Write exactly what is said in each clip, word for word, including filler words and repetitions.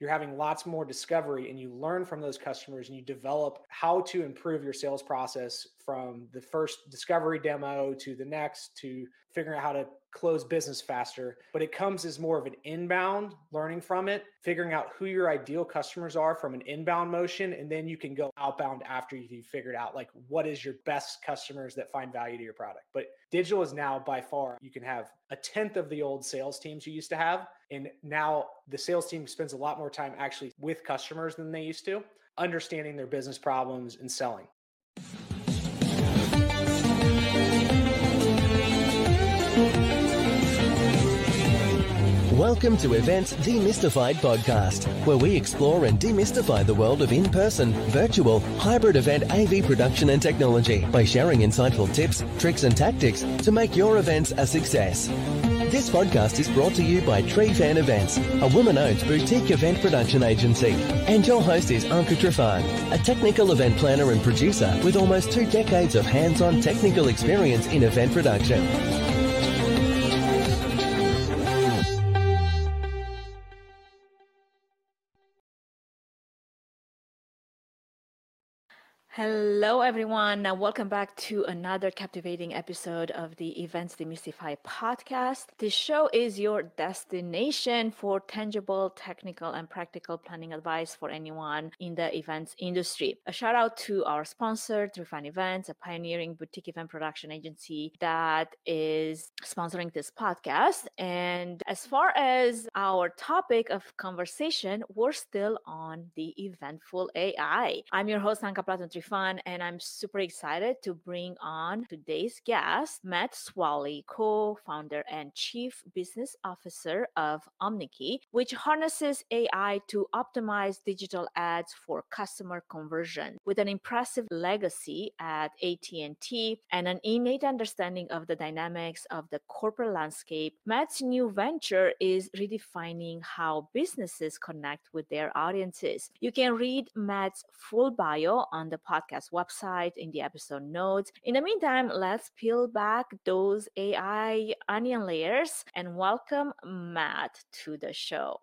you're having lots more discovery, and you learn from those customers, and you develop how to improve your sales process from the first discovery demo to the next, to figuring out how to close business faster. But it comes as more of an inbound learning from it, figuring out who your ideal customers are from an inbound motion. And then you can go outbound after you've figured out like what is your best customers that find value to your product. But digital is now by far, you can have a tenth of the old sales teams you used to have. And now the sales team spends a lot more time actually with customers than they used to, understanding their business problems and selling. Welcome to Events Demystified Podcast, where we explore and demystify the world of in-person, virtual, hybrid event A V production and technology by sharing insightful tips, tricks, and tactics to make your events a success. This podcast is brought to you by Trifan Events, a woman-owned boutique event production agency. And your host is Anca Trifan, a technical event planner and producer with almost two decades of hands-on technical experience in event production. Hello, everyone. Now, welcome back to another captivating episode of the Events Demystified podcast. This show is your destination for tangible, technical, and practical planning advice for anyone in the events industry. A shout out to our sponsor, Trifan Events, a pioneering boutique event production agency that is sponsoring this podcast. And as far as our topic of conversation, we're still on the eventful A I. I'm your host, Anca Platon Trifan. Fun, and I'm super excited to bring on today's guest, Matt Swalley, co-founder and chief business officer of Omneky, which harnesses A I to optimize digital ads for customer conversion. With an impressive legacy at A T and T and an innate understanding of the dynamics of the corporate landscape, Matt's new venture is redefining how businesses connect with their audiences. You can read Matt's full bio on the podcast website in the episode notes. In the meantime, let's peel back those A I onion layers and welcome Matt to the show.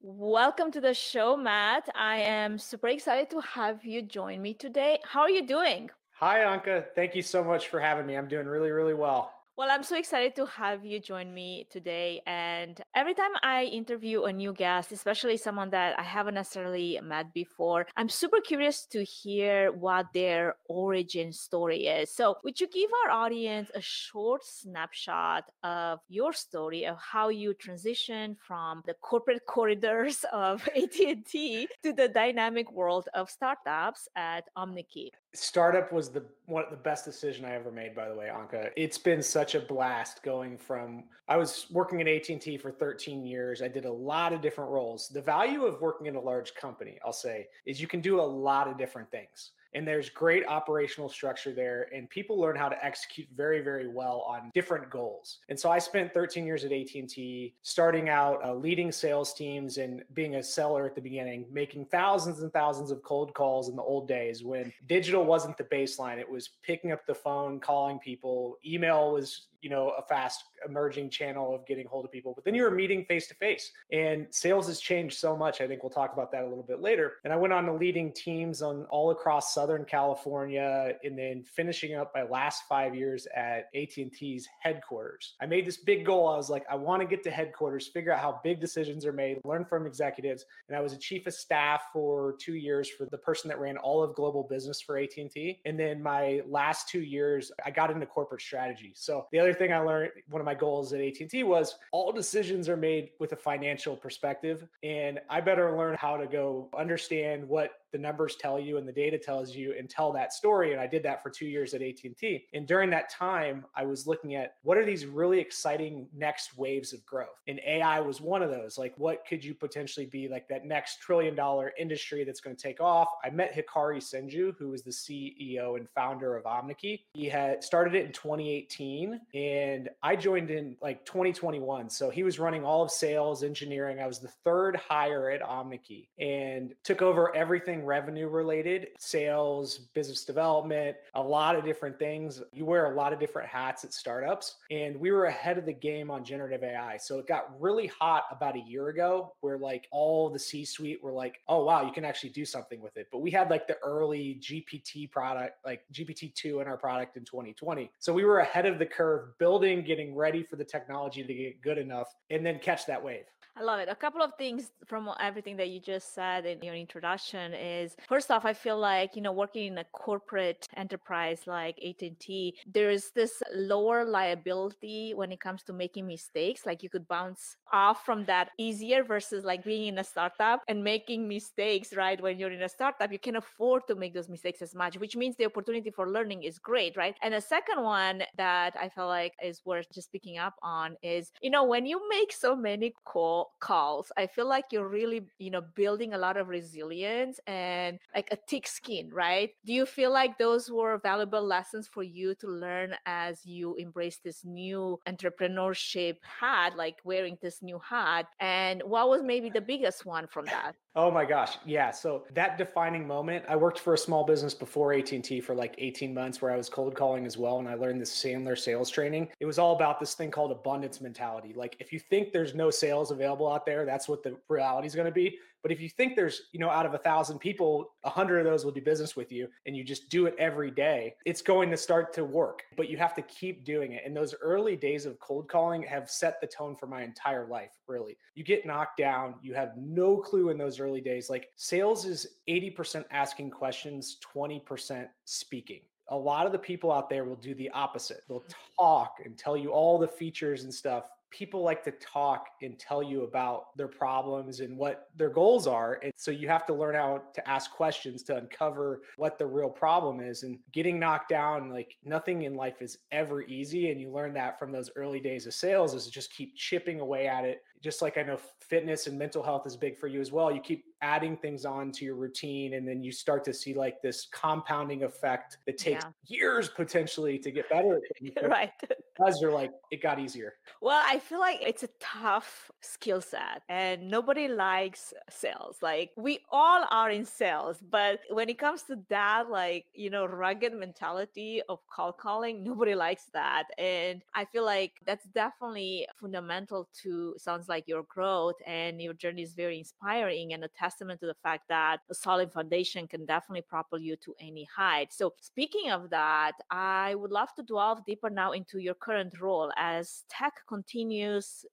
Welcome to the show, Matt. I am super excited to have you join me today. How are you doing? Hi, Anca. Thank you so much for having me. I'm doing really, really well. Well, I'm so excited to have you join me today. And every time I interview a new guest, especially someone that I haven't necessarily met before, I'm super curious to hear what their origin story is. So would you give our audience a short snapshot of your story of how you transitioned from the corporate corridors of A T and T to the dynamic world of startups at Omneky? Startup was the one the best decision I ever made, by the way, Anca. It's been such a blast going from, I was working at A T and T for thirteen years. I did a lot of different roles. The value of working in a large company, I'll say, is you can do a lot of different things. And there's great operational structure there, and people learn how to execute very, very well on different goals. And so I spent thirteen years at A T and T, starting out uh, leading sales teams and being a seller at the beginning, making thousands and thousands of cold calls in the old days when digital wasn't the baseline. It was picking up the phone, calling people. Email was, you know, a fast emerging channel of getting hold of people, but then you were meeting face to face, and sales has changed so much. I think we'll talk about that a little bit later. And I went on to leading teams on all across Southern California, and then finishing up my last five years at A T and T's headquarters. I made this big goal. I was like, I want to get to headquarters, figure out how big decisions are made, learn from executives. And I was a chief of staff for two years for the person that ran all of global business for A T and T. And then my last two years, I got into corporate strategy. So the other thing I learned, one of my goals at A T and T was all decisions are made with a financial perspective, and I better learn how to go understand what the numbers tell you and the data tells you and tell that story. And I did that for two years at A T and T. And during that time, I was looking at what are these really exciting next waves of growth? And A I was one of those. Like, what could you potentially be like that next trillion dollar industry that's going to take off? I met Hikari Senju, who was the C E O and founder of Omneky. He had started it in twenty eighteen, and I joined in like twenty twenty-one. So he was running all of sales, engineering. I was the third hire at Omneky and took over everything everything revenue related, sales, business development, a lot of different things. You wear a lot of different hats at startups, and we were ahead of the game on generative A I. So it got really hot about a year ago where like all the C-suite were like, oh, wow, you can actually do something with it. But we had like the early G P T product, like G P T two in our product in twenty twenty. So we were ahead of the curve, building, getting ready for the technology to get good enough and then catch that wave. I love it. A couple of things from everything that you just said in your introduction is, first off, I feel like, you know, working in a corporate enterprise like A T and T, there is this lower liability when it comes to making mistakes. Like you could bounce off from that easier versus like being in a startup and making mistakes, right? When you're in a startup, you can afford to make those mistakes as much, which means the opportunity for learning is great, right? And a second one that I feel like is worth just picking up on is, you know, when you make so many calls, calls. I feel like you're really, you know, building a lot of resilience and like a thick skin, right? Do you feel like those were valuable lessons for you to learn as you embrace this new entrepreneurship hat, like wearing this new hat? And what was maybe the biggest one from that? Oh my gosh. Yeah. So that defining moment, I worked for a small business before A T and T for like eighteen months where I was cold calling as well. And I learned this Sandler sales training. It was all about this thing called abundance mentality. Like if you think there's no sales available out there, that's what the reality is going to be. But if you think there's, you know, out of a thousand people, a hundred of those will do business with you and you just do it every day, it's going to start to work, but you have to keep doing it. And those early days of cold calling have set the tone for my entire life. Really, you get knocked down. You have no clue in those early early days. Like sales is eighty percent asking questions, twenty percent speaking. A lot of the people out there will do the opposite. They'll talk and tell you all the features and stuff. People like to talk and tell you about their problems and what their goals are. And so you have to learn how to ask questions to uncover what the real problem is. And getting knocked down, like nothing in life is ever easy. And you learn that from those early days of sales is just keep chipping away at it. Just like I know fitness and mental health is big for you as well. You keep adding things on to your routine. And then you start to see like this compounding effect that takes yeah. years potentially to get better. Right. Because you're like, it got easier. Well, I I feel like it's a tough skill set and nobody likes sales. Like we all are in sales, but when it comes to that, like, you know, rugged mentality of cold calling, nobody likes that. And I feel like that's definitely fundamental to, sounds like your growth and your journey is very inspiring and a testament to the fact that a solid foundation can definitely propel you to any height. So speaking of that, I would love to delve deeper now into your current role as tech continues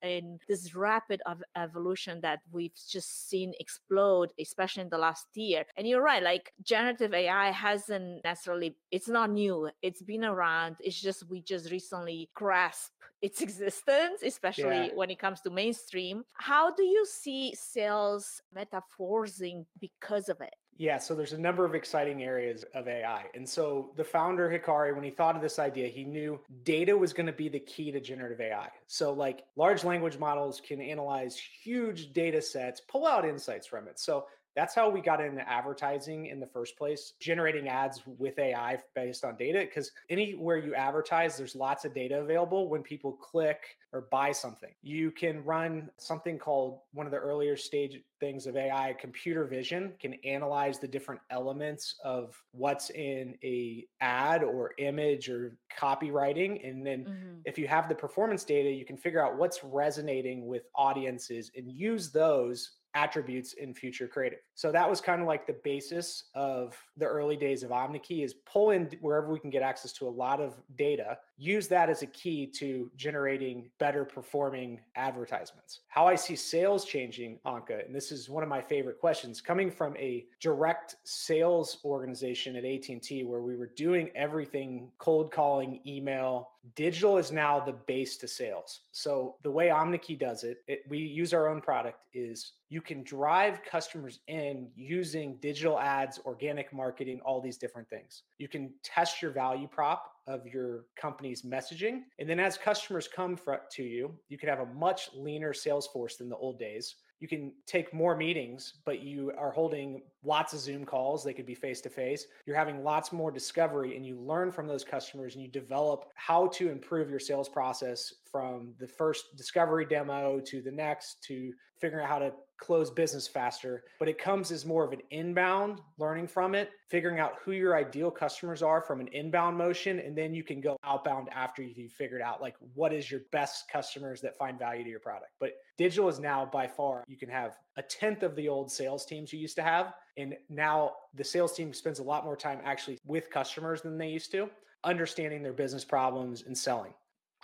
in this rapid of evolution that we've just seen explode, especially in the last year. And you're right, like generative A I hasn't necessarily, it's not new. It's been around. It's just, we just recently grasp its existence, especially yeah. when it comes to mainstream. How do you see sales metaphorizing because of it? Yeah. So there's a number of exciting areas of A I. And so the founder, Hikari, when he thought of this idea, he knew data was going to be the key to generative A I. So like large language models can analyze huge data sets, pull out insights from it. So that's how we got into advertising in the first place, generating ads with A I based on data, because anywhere you advertise, there's lots of data available when people click or buy something. You can run something called one of the earlier stage things of A I, computer vision can analyze the different elements of what's in a ad or image or copywriting. And then mm-hmm. if you have the performance data, you can figure out what's resonating with audiences and use those attributes in future creative. So that was kind of like the basis of the early days of Omneky is pull in wherever we can get access to a lot of data, use that as a key to generating better performing advertisements. How I see sales changing, Anca, and this is one of my favorite questions, coming from a direct sales organization at A T and T where we were doing everything, cold calling, email, digital is now the base to sales. So the way Omneky does it, it we use our own product, is you can drive customers in using digital ads, organic marketing, all these different things. You can test your value prop of your company's messaging. And then as customers come to you, you can have a much leaner sales force than the old days. You can take more meetings, but you are holding lots of Zoom calls. They could be face-to-face. You're having lots more discovery and you learn from those customers and you develop how to improve your sales process from the first discovery demo to the next, to figuring out how to close business faster. But it comes as more of an inbound learning from it, figuring out who your ideal customers are from an inbound motion. And then you can go outbound after you've figured out like what is your best customers that find value to your product. But digital is now by far, you can have a tenth of the old sales teams you used to have. And now the sales team spends a lot more time actually with customers than they used to, understanding their business problems and selling.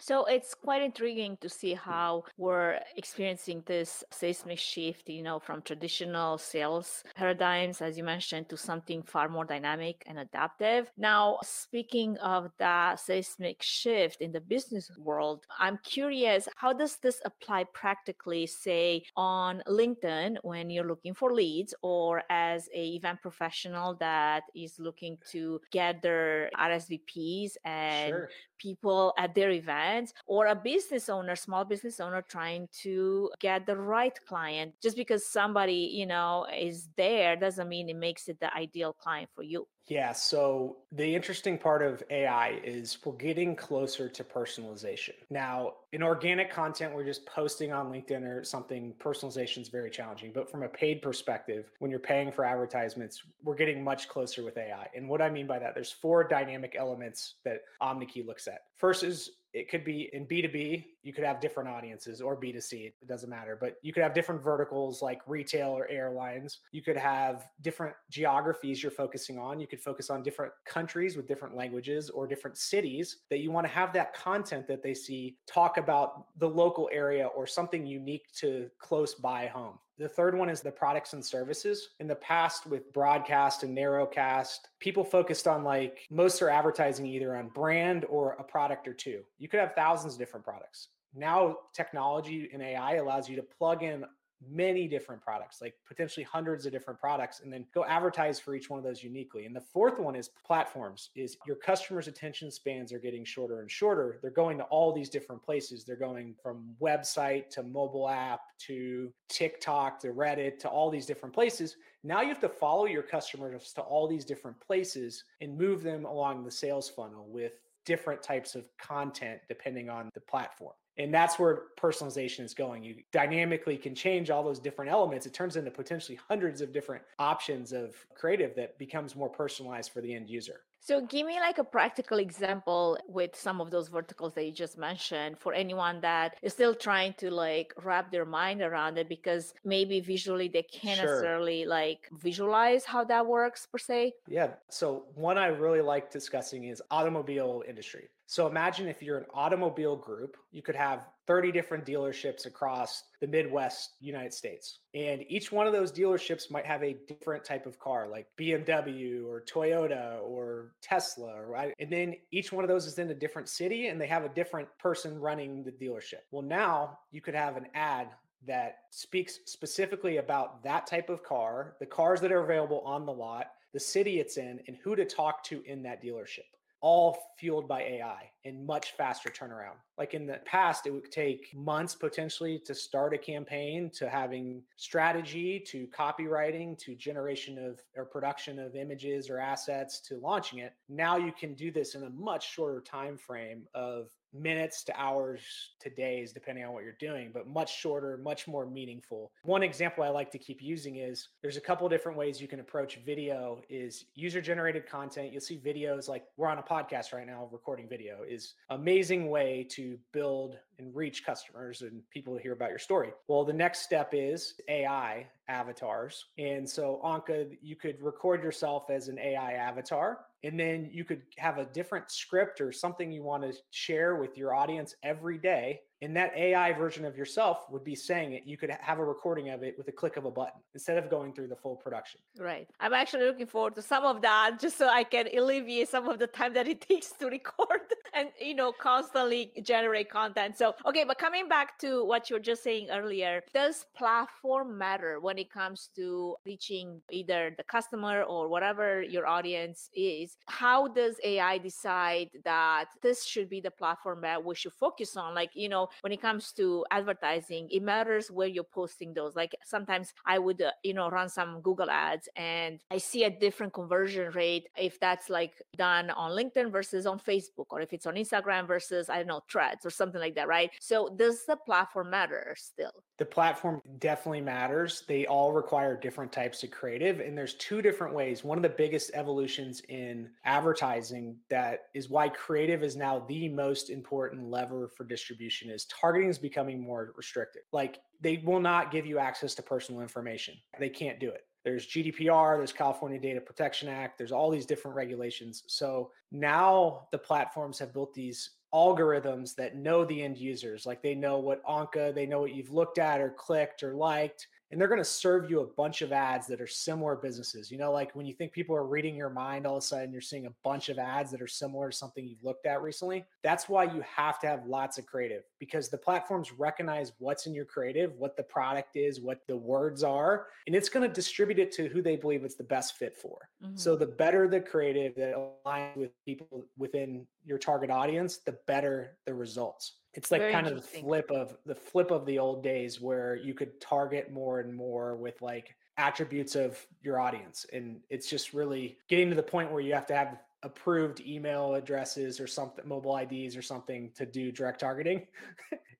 So it's quite intriguing to see how we're experiencing this seismic shift, you know, from traditional sales paradigms, as you mentioned, to something far more dynamic and adaptive. Now, speaking of that seismic shift in the business world, I'm curious, how does this apply practically, say, on LinkedIn when you're looking for leads, or as an event professional that is looking to gather R S V Ps and sure. people at their event? Or a business owner, small business owner trying to get the right client? Just because somebody, you know, is there doesn't mean it makes it the ideal client for you. Yeah. So the interesting part of A I is we're getting closer to personalization. Now, in organic content, we're just posting on LinkedIn or something, personalization is very challenging. But from a paid perspective, when you're paying for advertisements, we're getting much closer with A I. And what I mean by that, there's four dynamic elements that Omneky looks at. First is, it could be in B two B, you could have different audiences, or B two C, it doesn't matter, but you could have different verticals like retail or airlines. You could have different geographies you're focusing on. You could focus on different countries with different languages or different cities that you want to have that content that they see talk about the local area or something unique to close by home. The third one is the products and services. In the past with broadcast and narrowcast, people focused on like most are advertising either on brand or a product or two. You could have thousands of different products. Now technology and A I allows you to plug in many different products, like potentially hundreds of different products, and then go advertise for each one of those uniquely. And the fourth one is platforms, is your customers' attention spans are getting shorter and shorter. They're going to all these different places. They're going from website to mobile app to TikTok to Reddit to all these different places. Now you have to follow your customers to all these different places and move them along the sales funnel with different types of content depending on the platform. And that's where personalization is going. You dynamically can change all those different elements. It turns into potentially hundreds of different options of creative that becomes more personalized for the end user. So give me like a practical example with some of those verticals that you just mentioned for anyone that is still trying to like wrap their mind around it, because maybe visually they can't sure. necessarily like visualize how that works per se. Yeah. So one I really like discussing is automobile industry. So imagine if you're an automobile group, you could have thirty different dealerships across the Midwest United States. And each one of those dealerships might have a different type of car, like B M W or Toyota or Tesla, right? And then each one of those is in a different city and they have a different person running the dealership. Well, now you could have an ad that speaks specifically about that type of car, the cars that are available on the lot, the city it's in, and who to talk to in that dealership. All fueled by A I and much faster turnaround. Like in the past, it would take months potentially to start a campaign, to having strategy, to copywriting, to generation of or production of images or assets, to launching it. Now you can do this in a much shorter time frame of minutes to hours to days, depending on what you're doing, but much shorter, much more meaningful. One example I like to keep using is there's a couple of different ways you can approach video is user-generated content. You'll see videos like we're on a podcast right now, recording video is an amazing way to build and reach customers and people to hear about your story. Well, the next step is A I avatars. And so Anca, you could record yourself as an A I avatar. And then you could have a different script or something you want to share with your audience every day. And that A I version of yourself would be saying it. You could have a recording of it with a click of a button instead of going through the full production. Right. I'm actually looking forward to some of that just so I can alleviate some of the time that it takes to record and, you know, constantly generate content. So, okay, but coming back to what you were just saying earlier, does platform matter when it comes to reaching either the customer or whatever your audience is? How does A I decide that this should be the platform that we should focus on? Like, you know, when it comes to advertising, it matters where you're posting those. Like sometimes I would, uh, you know, run some Google ads and I see a different conversion rate if that's like done on LinkedIn versus on Facebook, or if it's on Instagram versus, I don't know, Threads or something like that, right? So does the platform matter still? The platform definitely matters. They all require different types of creative. And there's two different ways. One of the biggest evolutions in advertising that is why creative is now the most important lever for distribution is targeting is becoming more restricted. Like they will not give you access to personal information. They can't do it. There's G D P R, there's California Data Protection Act, there's all these different regulations. So now the platforms have built these algorithms that know the end users. Like they know what Anca, they know what you've looked at or clicked or liked. And they're going to serve you a bunch of ads that are similar businesses. You know, like when you think people are reading your mind, all of a sudden you're seeing a bunch of ads that are similar to something you've looked at recently. That's why you have to have lots of creative, because the platforms recognize what's in your creative, what the product is, what the words are, and it's going to distribute it to who they believe it's the best fit for. Mm-hmm. So the better the creative that aligns with people within your target audience, the better the results. It's like Very kind of the flip of the flip of the old days where you could target more and more with like attributes of your audience. And it's just really getting to the point where you have to have approved email addresses or something, mobile I Ds or something to do direct targeting.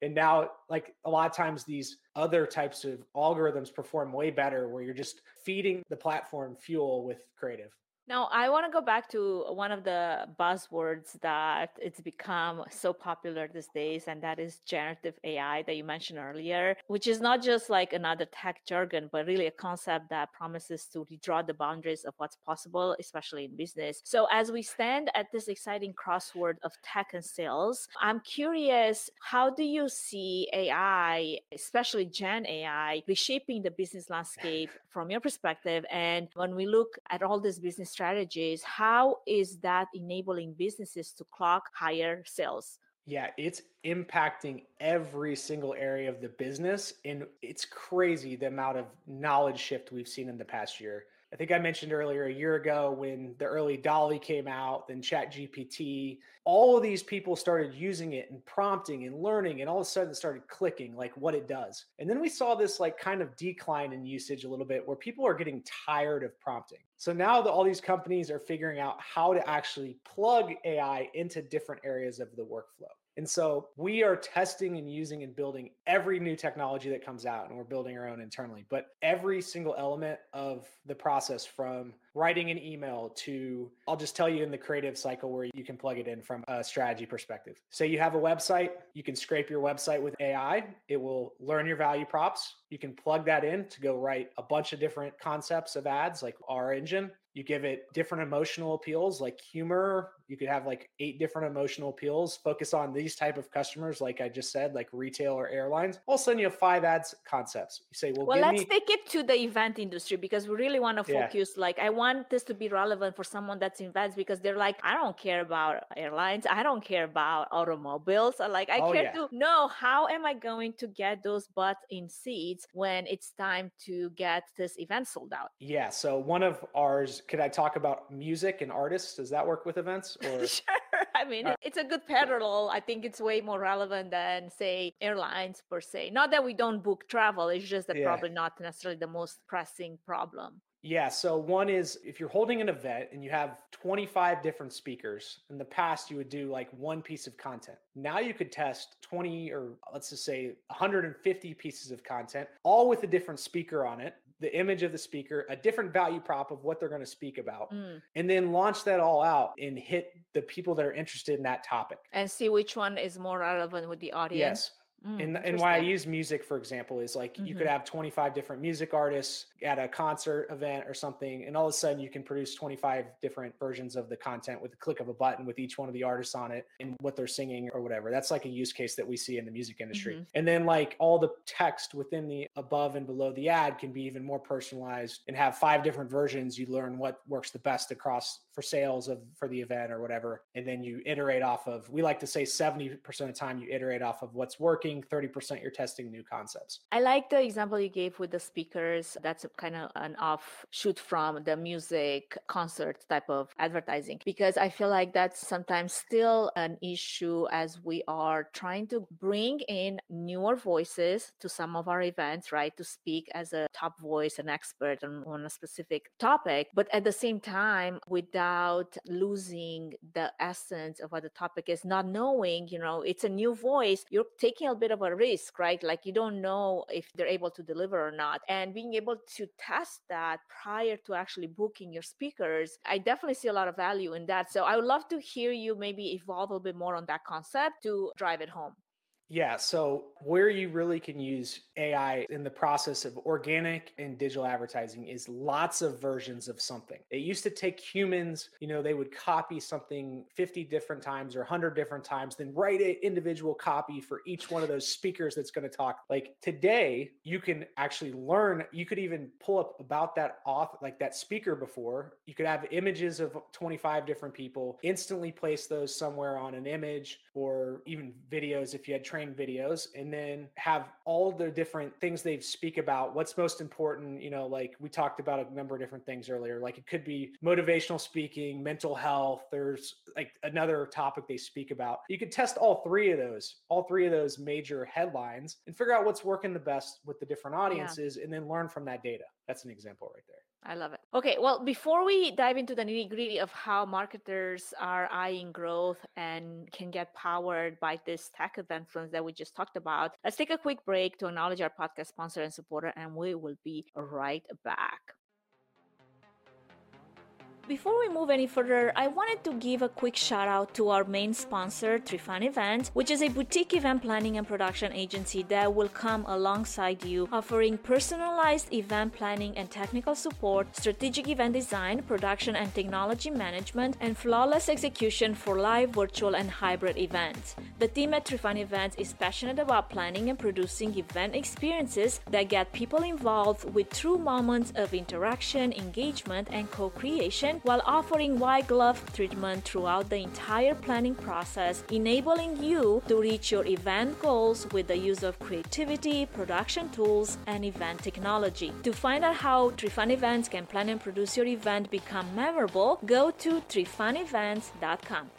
And now, like a lot of times these other types of algorithms perform way better where you're just feeding the platform fuel with creative. Now, I want to go back to one of the buzzwords that it's become so popular these days, and that is generative A I that you mentioned earlier, which is not just like another tech jargon, but really a concept that promises to redraw the boundaries of what's possible, especially in business. So as we stand at this exciting crossword of tech and sales, I'm curious, how do you see A I, especially Gen A I, reshaping the business landscape from your perspective? And when we look at all these business strategies, how is that enabling businesses to clock higher sales? Yeah, it's impacting every single area of the business. And it's crazy the amount of knowledge shift we've seen in the past year. I think I mentioned earlier a year ago when the early Dolly came out, then ChatGPT, all of these people started using it and prompting and learning and all of a sudden started clicking like what it does. And then we saw this like kind of decline in usage a little bit where people are getting tired of prompting. So now the, all these companies are figuring out how to actually plug A I into different areas of the workflow. And so we are testing and using and building every new technology that comes out, and we're building our own internally, but every single element of the process, from writing an email to, I'll just tell you in the creative cycle where you can plug it in from a strategy perspective. Say you have a website, you can scrape your website with A I. It will learn your value props. You can plug that in to go write a bunch of different concepts of ads like our engine. You give it different emotional appeals like humor. You could have like eight different emotional appeals, focus on these type of customers, like I just said, like retail or airlines. All of a sudden you have five ads concepts. You say, well, well let's me- take it to the event industry because we really want to focus. Yeah. Like I want this to be relevant for someone that's in events because they're like, I don't care about airlines. I don't care about automobiles. Like I oh, care yeah. to know how am I going to get those butts in seats when it's time to get this event sold out? Yeah. So one of ours, could I talk about music and artists? Does that work with events? Or? Sure. I mean, right. It's a good parallel. I think it's way more relevant than, say, airlines per se. Not that we don't book travel. It's just that yeah. probably not necessarily the most pressing problem. Yeah. So one is if you're holding an event and you have twenty-five different speakers, in the past, you would do like one piece of content. Now you could test twenty or let's just say one hundred fifty pieces of content, all with a different speaker on it, the image of the speaker, a different value prop of what they're going to speak about, mm. and then launch that all out and hit the people that are interested in that topic. And see which one is more relevant with the audience. Yes. Mm, and and why I use music, for example, is like mm-hmm. you could have twenty-five different music artists at a concert event or something, and all of a sudden you can produce twenty-five different versions of the content with the click of a button with each one of the artists on it and what they're singing or whatever. That's like a use case that we see in the music industry. Mm-hmm. And then like all the text within the above and below the ad can be even more personalized and have five different versions. You learn what works the best across for sales of for the event or whatever. And then you iterate off of, we like to say seventy percent of the time you iterate off of what's working, thirty percent you're testing new concepts. I like the example you gave with the speakers. That's kind of an offshoot from the music concert type of advertising, because I feel like that's sometimes still an issue as we are trying to bring in newer voices to some of our events, right? To speak as a top voice, an expert on, on a specific topic, but at the same time, without losing the essence of what the topic is, not knowing, you know, it's a new voice, you're taking a bit of a risk, right? Like you don't know if they're able to deliver or not. And being able to test that prior to actually booking your speakers, I definitely see a lot of value in that. So I would love to hear you maybe evolve a little bit more on that concept to drive it home. Yeah. So where you really can use A I in the process of organic and digital advertising is lots of versions of something. It used to take humans, you know, they would copy something fifty different times or one hundred different times, then write an individual copy for each one of those speakers that's going to talk. Like today, you can actually learn, you could even pull up about that author, like that speaker before. You could have images of twenty-five different people, instantly place those somewhere on an image or even videos if you had training videos, and then have all the different things they speak about, what's most important. You know, like we talked about a number of different things earlier, like it could be motivational speaking, mental health, there's like another topic they speak about. You could test all three of those, all three of those major headlines and figure out what's working the best with the different audiences, yeah. and then learn from that data. That's an example right there. I love it. Okay. Well, before we dive into the nitty gritty of how marketers are eyeing growth and can get powered by this tech advancements that we just talked about, let's take a quick break to acknowledge our podcast sponsor and supporter, and we will be right back. Before we move any further, I wanted to give a quick shout out to our main sponsor, Trifan Events, which is a boutique event planning and production agency that will come alongside you, offering personalized event planning and technical support, strategic event design, production and technology management, and flawless execution for live, virtual, and hybrid events. The team at Trifan Events is passionate about planning and producing event experiences that get people involved with true moments of interaction, engagement, and co-creation, while offering white glove treatment throughout the entire planning process, enabling you to reach your event goals with the use of creativity, production tools, and event technology. To find out how Trifan Events can plan and produce your event become memorable, go to trifan events dot com.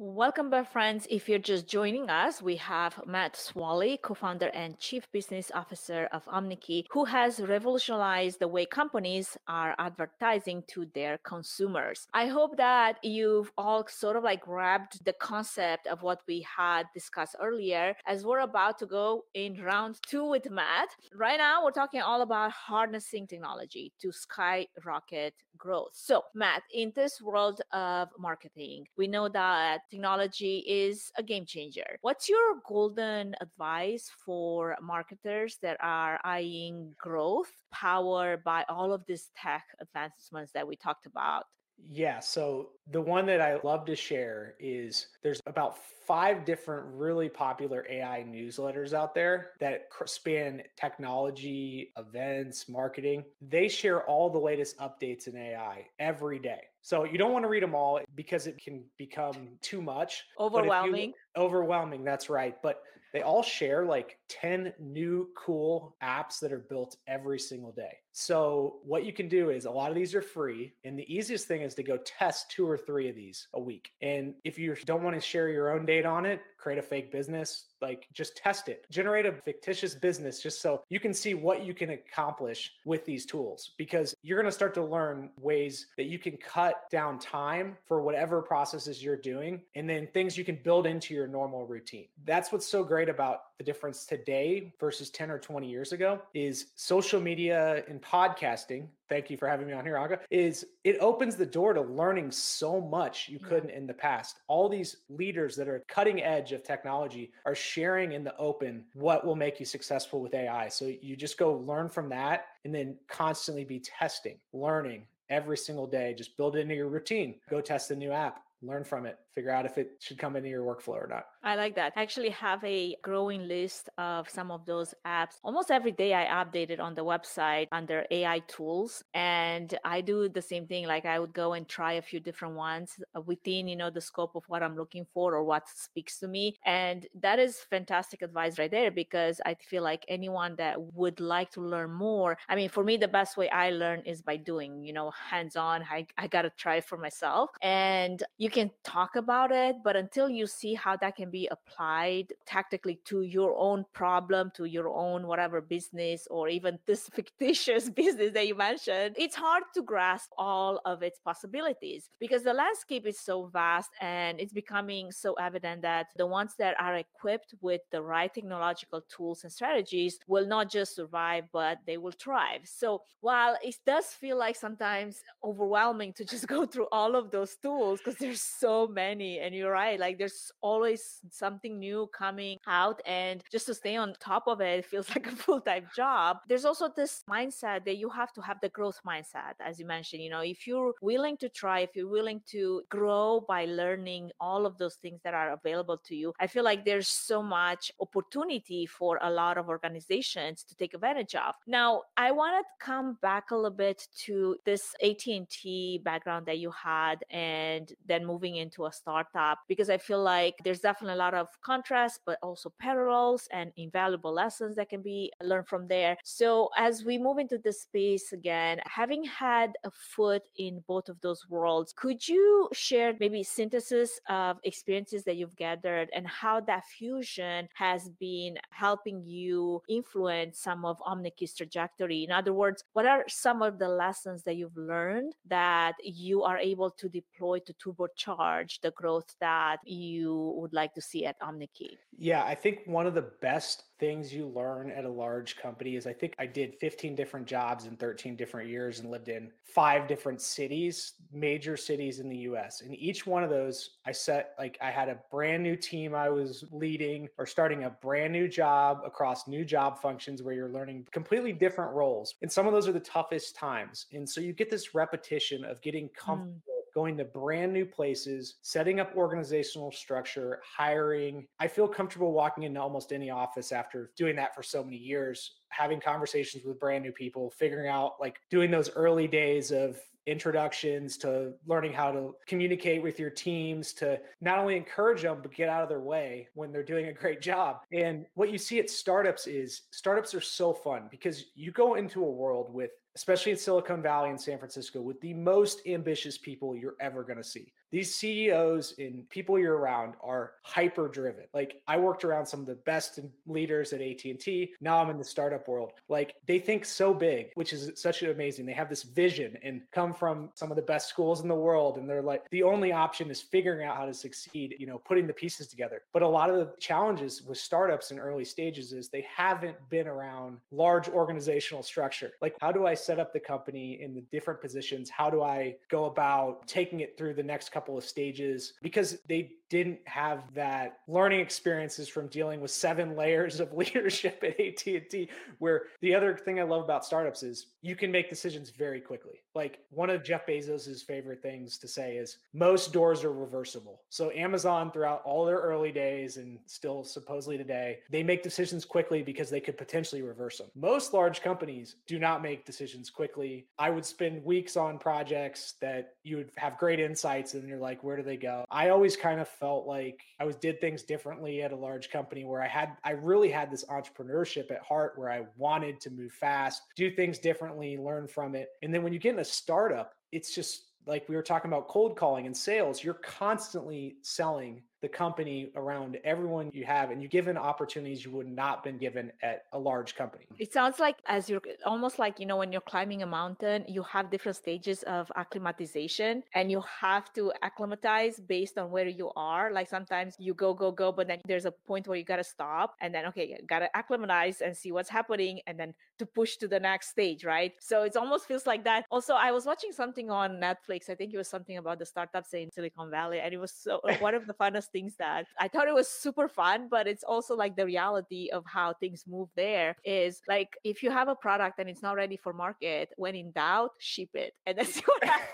Welcome back, friends. If you're just joining us, we have Matt Swalley, co-founder and chief business officer of Omneky, who has revolutionized the way companies are advertising to their consumers. I hope that you've all sort of like grabbed the concept of what we had discussed earlier, as we're about to go in round two with Matt. Right now, we're talking all about harnessing technology to skyrocket growth. So, Matt, in this world of marketing, we know that technology is a game changer. What's your golden advice for marketers that are eyeing growth powered by all of these tech advancements that we talked about? Yeah. So the one that I love to share is there's about five different really popular A I newsletters out there that span technology, events, marketing. They share all the latest updates in A I every day. So you don't want to read them all because it can become too much. Overwhelming. You, overwhelming. That's right. But they all share like ten new cool apps that are built every single day. So what you can do is a lot of these are free. And the easiest thing is to go test two or three of these a week. And if you don't want to share your own data on it, create a fake business. Like just test it, generate a fictitious business just so you can see what you can accomplish with these tools, because you're going to start to learn ways that you can cut down time for whatever processes you're doing, and then things you can build into your normal routine. That's what's so great about the difference today versus ten or twenty years ago is social media and podcasting. Thank you for having me on here, Anca, is it opens the door to learning so much you couldn't in the past. All these leaders that are cutting edge of technology are sharing in the open what will make you successful with A I. So you just go learn from that and then constantly be testing, learning every single day. Just build it into your routine. Go test a new app, learn from it, figure out if it should come into your workflow or not. I like that. I actually have a growing list of some of those apps. Almost every day I update it on the website under A I tools. And I do the same thing. Like I would go and try a few different ones within, you know, the scope of what I'm looking for or what speaks to me. And that is fantastic advice right there, because I feel like anyone that would like to learn more, I mean, for me, the best way I learn is by doing, you know, hands-on. I, I got to try it for myself. And you can talk about it, but until you see how that can be applied tactically to your own problem, to your own whatever business, or even this fictitious business that you mentioned, it's hard to grasp all of its possibilities because the landscape is so vast and it's becoming so evident that the ones that are equipped with the right technological tools and strategies will not just survive, but they will thrive. So while it does feel like sometimes overwhelming to just go through all of those tools because there's so many, and you're right, like there's always something new coming out, and just to stay on top of it feels like a full-time job. There's also this mindset that you have to have the growth mindset, as you mentioned. You know, if you're willing to try, if you're willing to grow by learning all of those things that are available to you, I feel like there's so much opportunity for a lot of organizations to take advantage of. Now, I want to come back a little bit to this A T and T background that you had and then moving into a startup, because I feel like there's definitely a lot of contrast, but also parallels and invaluable lessons that can be learned from there. So as we move into this space again, having had a foot in both of those worlds, could you share maybe synthesis of experiences that you've gathered and how that fusion has been helping you influence some of Omneky's trajectory? In other words, what are some of the lessons that you've learned that you are able to deploy to turbocharge the growth that you would like to see at Omneky? Yeah, I think one of the best things you learn at a large company is I think I did fifteen different jobs in thirteen different years and lived in five different cities, major cities in the U S. And each one of those, I set, like I had a brand new team I was leading or starting a brand new job across new job functions where you're learning completely different roles. And some of those are the toughest times. And so you get this repetition of getting comfortable. Mm. Going to brand new places, setting up organizational structure, hiring. I feel comfortable walking into almost any office after doing that for so many years, having conversations with brand new people, figuring out like doing those early days of introductions to learning how to communicate with your teams, to not only encourage them, but get out of their way when they're doing a great job. And what you see at startups is startups are so fun because you go into a world with, especially in Silicon Valley and San Francisco, with the most ambitious people you're ever going to see. These C E Os and people you're around are hyper driven. Like I worked around some of the best leaders at A T and T. Now I'm in the startup world. Like they think so big, which is such an amazing. They have this vision and come from some of the best schools in the world. And they're like, the only option is figuring out how to succeed, you know, putting the pieces together. But a lot of the challenges with startups in early stages is they haven't been around large organizational structure. Like how do I set up the company in the different positions? How do I go about taking it through the next couple of stages? Because they didn't have that learning experiences from dealing with seven layers of leadership at A T and T, where the other thing I love about startups is you can make decisions very quickly. Like one of Jeff Bezos's favorite things to say is most doors are reversible. So Amazon throughout all their early days and still supposedly today, they make decisions quickly because they could potentially reverse them. Most large companies do not make decisions quickly. I would spend weeks on projects that you would have great insights and you're like, where do they go? I always kind of felt like I was did things differently at a large company where I had, I really had this entrepreneurship at heart where I wanted to move fast, do things differently, learn from it. And then when you get in a startup, it's just like we were talking about cold calling and sales, you're constantly selling the company around everyone you have, and you're given opportunities you would not have been given at a large company. It sounds like as you're almost like, you know, when you're climbing a mountain, you have different stages of acclimatization and you have to acclimatize based on where you are. Like sometimes you go, go, go, but then there's a point where you got to stop and then, okay, you got to acclimatize and see what's happening and then to push to the next stage, right? So it almost feels like that. Also, I was watching something on Netflix. I think it was something about the startups in Silicon Valley, and it was so one of the funnest things that I thought it was super fun, but it's also like the reality of how things move there is like, if you have a product and it's not ready for market, when in doubt, ship it and then see what happens.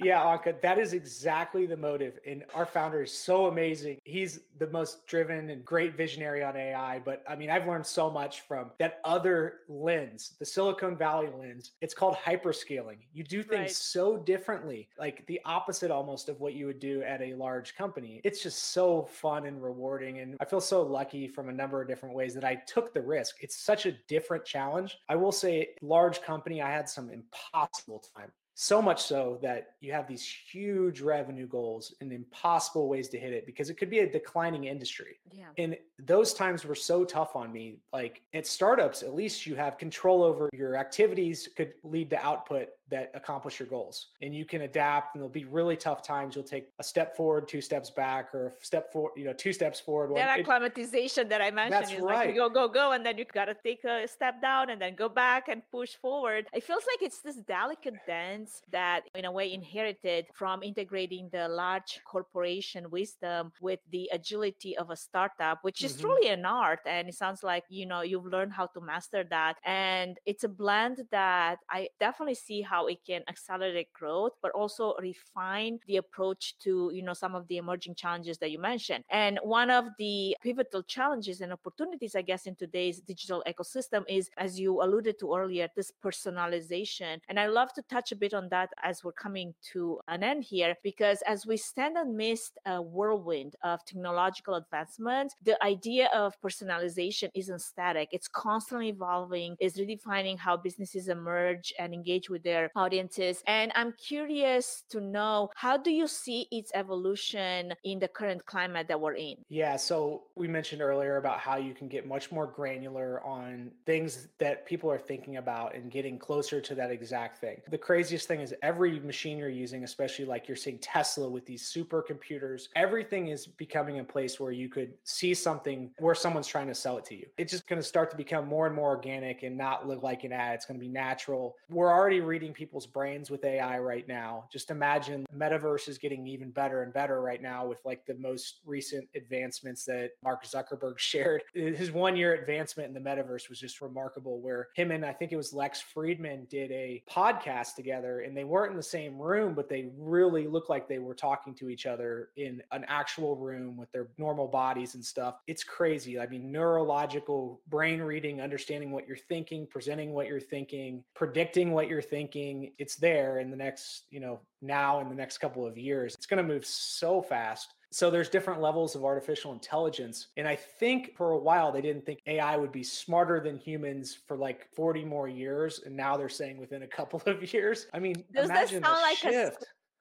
Yeah, Anca, that is exactly the motive. And our founder is so amazing. He's the most driven and great visionary on A I. But I mean, I've learned so much from that other lens, the Silicon Valley lens. It's called hyperscaling. You do things right. so differently, like the opposite almost of what you would do at a large company. It's just so fun and rewarding. And I feel so lucky from a number of different ways that I took the risk. It's such a different challenge. I will say, large company, I had some impossible time. So much so that you have these huge revenue goals and impossible ways to hit it because it could be a declining industry. Yeah. And those times were so tough on me. Like at startups, at least you have control over your activities could lead to output that accomplish your goals. And you can adapt, and there'll be really tough times. You'll take a step forward, two steps back, or a step forward, you know, two steps forward. One. That acclimatization it, that I mentioned that's is right. like you go, go, go. And then you got to take a step down and then go back and push forward. It feels like it's this delicate dance that in a way inherited from integrating the large corporation wisdom with the agility of a startup, which is mm-hmm. truly an art. And it sounds like, you know, you've learned how to master that. And it's a blend that I definitely see how it can accelerate growth, but also refine the approach to, you know, some of the emerging challenges that you mentioned. And one of the pivotal challenges and opportunities, I guess, in today's digital ecosystem is, as you alluded to earlier, this personalization. And I love to touch a bit on that as we're coming to an end here, because as we stand amidst a whirlwind of technological advancement, the idea of personalization isn't static. It's constantly evolving. It's redefining how businesses emerge and engage with their audiences. And I'm curious to know, how do you see its evolution in the current climate that we're in? Yeah, so we mentioned earlier about how you can get much more granular on things that people are thinking about and getting closer to that exact thing. The craziest thing is every machine you're using, especially like you're seeing Tesla with these supercomputers, everything is becoming a place where you could see something where someone's trying to sell it to you. It's just going to start to become more and more organic and not look like an ad. It's going to be natural. We're already reading people's brains with A I right now. Just imagine Metaverse is getting even better and better right now with like the most recent advancements that Mark Zuckerberg shared. His one year advancement in the Metaverse was just remarkable, where him and I think it was Lex Fridman did a podcast together. And they weren't in the same room, but they really looked like they were talking to each other in an actual room with their normal bodies and stuff. It's crazy. I mean, neurological brain reading, understanding what you're thinking, presenting what you're thinking, predicting what you're thinking. It's there in the next, you know, now in the next couple of years. It's going to move so fast. So there's different levels of artificial intelligence. And I think for a while, they didn't think A I would be smarter than humans for like forty more years. And now they're saying within a couple of years. I mean, does that sound like a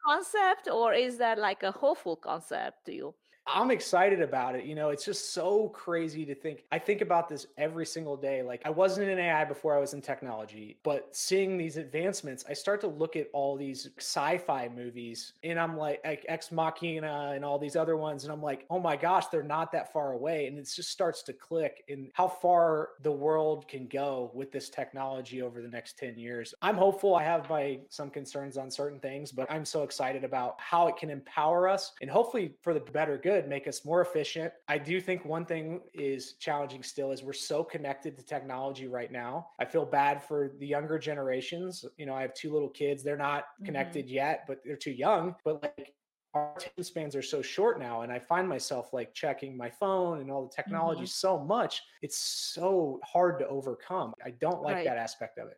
concept, or is that like a hopeful concept to you? I'm excited about it. You know, it's just so crazy to think. I think about this every single day. Like I wasn't in A I before I was in technology, but seeing these advancements, I start to look at all these sci-fi movies and I'm like, like Ex Machina and all these other ones. And I'm like, oh my gosh, they're not that far away. And it just starts to click in how far the world can go with this technology over the next ten years. I'm hopeful. I have my some concerns on certain things, but I'm so excited about how it can empower us and hopefully for the better good. Make us more efficient. I do think one thing is challenging still is we're so connected to technology right now. I feel bad for the younger generations. You know, I have two little kids. They're not connected mm-hmm. yet, but they're too young. But like our attention spans are so short now. And I find myself like checking my phone and all the technology mm-hmm. so much. It's so hard to overcome. I don't like right. that aspect of it.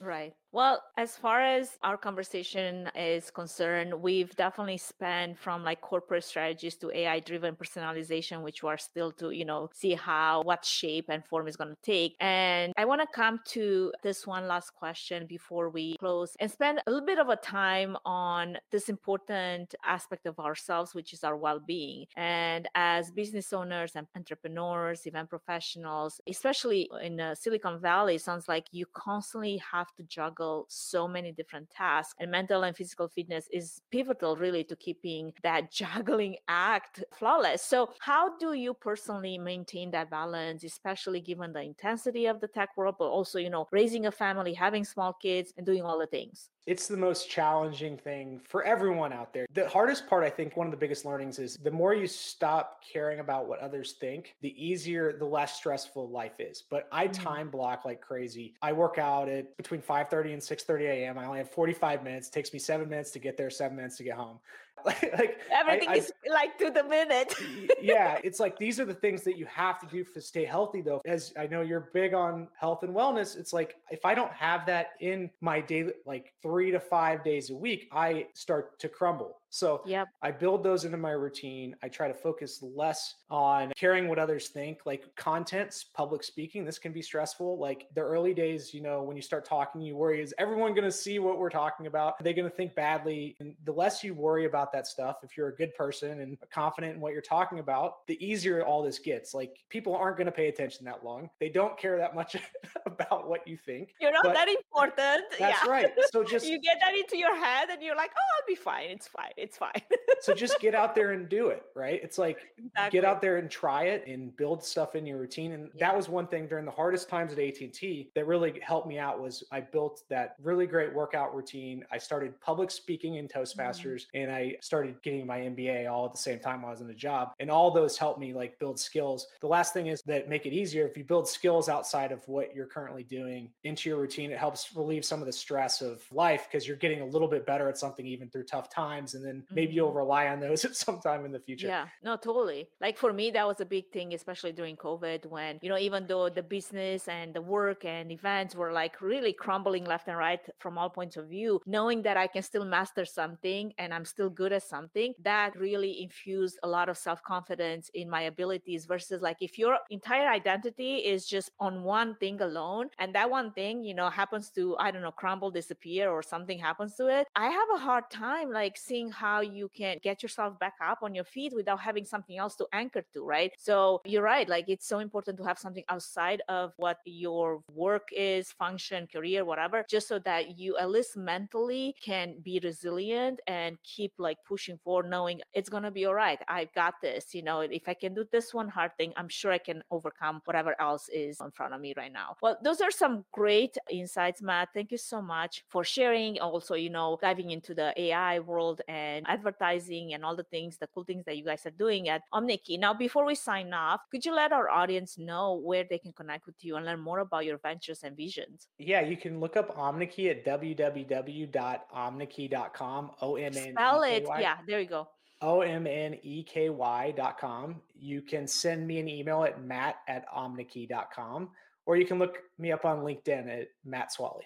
Right. Well, as far as our conversation is concerned, we've definitely spanned from like corporate strategies to A I-driven personalization, which we are still to, you know, see how, what shape and form is going to take. And I want to come to this one last question before we close and spend a little bit of a time on this important aspect of ourselves, which is our well-being. And as business owners and entrepreneurs, event professionals, especially in uh, Silicon Valley, it sounds like you constantly have to juggle so many different tasks, and mental and physical fitness is pivotal really to keeping that juggling act flawless. So how do you personally maintain that balance, especially given the intensity of the tech world, but also, you know, raising a family, having small kids and doing all the things? It's the most challenging thing for everyone out there. The hardest part, I think, one of the biggest learnings is the more you stop caring about what others think, the easier, the less stressful life is. But I time block like crazy. I work out at between five thirty five thirty and six thirty a.m. I only have forty-five minutes. It takes me seven minutes to get there, seven minutes to get home. like, like Everything I, is I, like to the minute. Yeah. It's like, these are the things that you have to do to stay healthy though. As I know you're big on health and wellness. It's like, if I don't have that in my daily, like three to five days a week, I start to crumble. So yep. I build those into my routine. I try to focus less on caring what others think, like contents, public speaking. This can be stressful. Like the early days, you know, when you start talking, you worry, is everyone going to see what we're talking about? Are they going to think badly? And the less you worry about that stuff, if you're a good person and confident in what you're talking about, the easier all this gets. Like people aren't going to pay attention that long. They don't care that much about what you think. You're not that important. That's yeah. right. So just you get that into your head and you're like, oh, I'll be fine. It's fine. It's fine. So just get out there and do it, right? It's like, exactly. Get out there and try it and build stuff in your routine. And yeah. that was one thing during the hardest times at A T and T that really helped me out was I built that really great workout routine. I started public speaking in Toastmasters mm-hmm. and I started getting my M B A all at the same time while I was in the job. And all those helped me like build skills. The last thing is that make it easier. If you build skills outside of what you're currently doing into your routine, it helps relieve some of the stress of life because you're getting a little bit better at something even through tough times. And then maybe you'll rely on those at some time in the future. Yeah, no, totally. Like for me, that was a big thing, especially during COVID when, you know, even though the business and the work and events were like really crumbling left and right from all points of view, knowing that I can still master something and I'm still good at something, that really infused a lot of self-confidence in my abilities versus like if your entire identity is just on one thing alone and that one thing, you know, happens to, I don't know, crumble, disappear or something happens to it. I have a hard time like seeing how you can get yourself back up on your feet without having something else to anchor to, right? So you're right. Like it's so important to have something outside of what your work is, function, career, whatever, just so that you at least mentally can be resilient and keep like pushing forward, knowing it's going to be all right. I've got this, you know, if I can do this one hard thing, I'm sure I can overcome whatever else is in front of me right now. Well, those are some great insights, Matt. Thank you so much for sharing. Also, you know, diving into the A I world and and advertising and all the things, the cool things that you guys are doing at Omneky. Now, before we sign off, could you let our audience know where they can connect with you and learn more about your ventures and visions? Yeah, you can look up Omneky at w w w dot omneky dot com. O M N E K Y. Spell it. Yeah, there you go. O M N E K Y dot com. You can send me an email at matt at omneky dot com, or you can look me up on LinkedIn at Matt Swalley.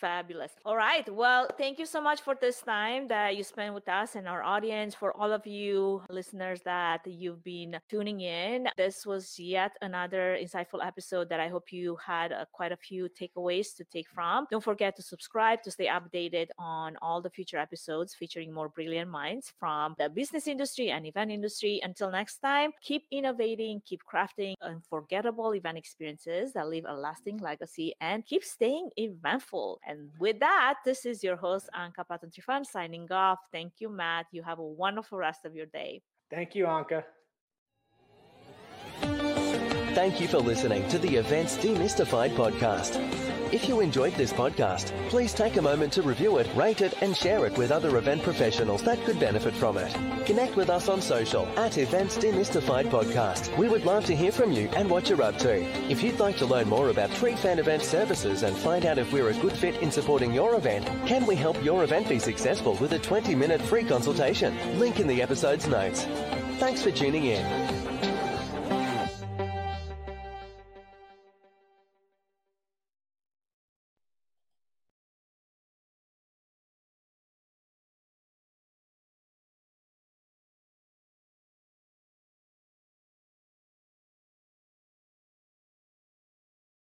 Fabulous. All right. Well, thank you so much for this time that you spent with us and our audience. For all of you listeners that you've been tuning in, this was yet another insightful episode that I hope you had uh, quite a few takeaways to take from. Don't forget to subscribe to stay updated on all the future episodes featuring more brilliant minds from the business industry and event industry. Until next time, keep innovating, keep crafting unforgettable event experiences that leave a lasting legacy, and keep staying eventful. And with that, this is your host, Anca Platon Trifan, signing off. Thank you, Matt. You have a wonderful rest of your day. Thank you, Anca. Thank you for listening to the Events Demystified podcast. If you enjoyed this podcast, please take a moment to review it, rate it, and share it with other event professionals that could benefit from it. Connect with us on social at Events Demystified Podcast. We would love to hear from you and what you're up to. If you'd like to learn more about Trifan Event services and find out if we're a good fit in supporting your event, can we help your event be successful with a twenty-minute free consultation? Link in the episode's notes. Thanks for tuning in.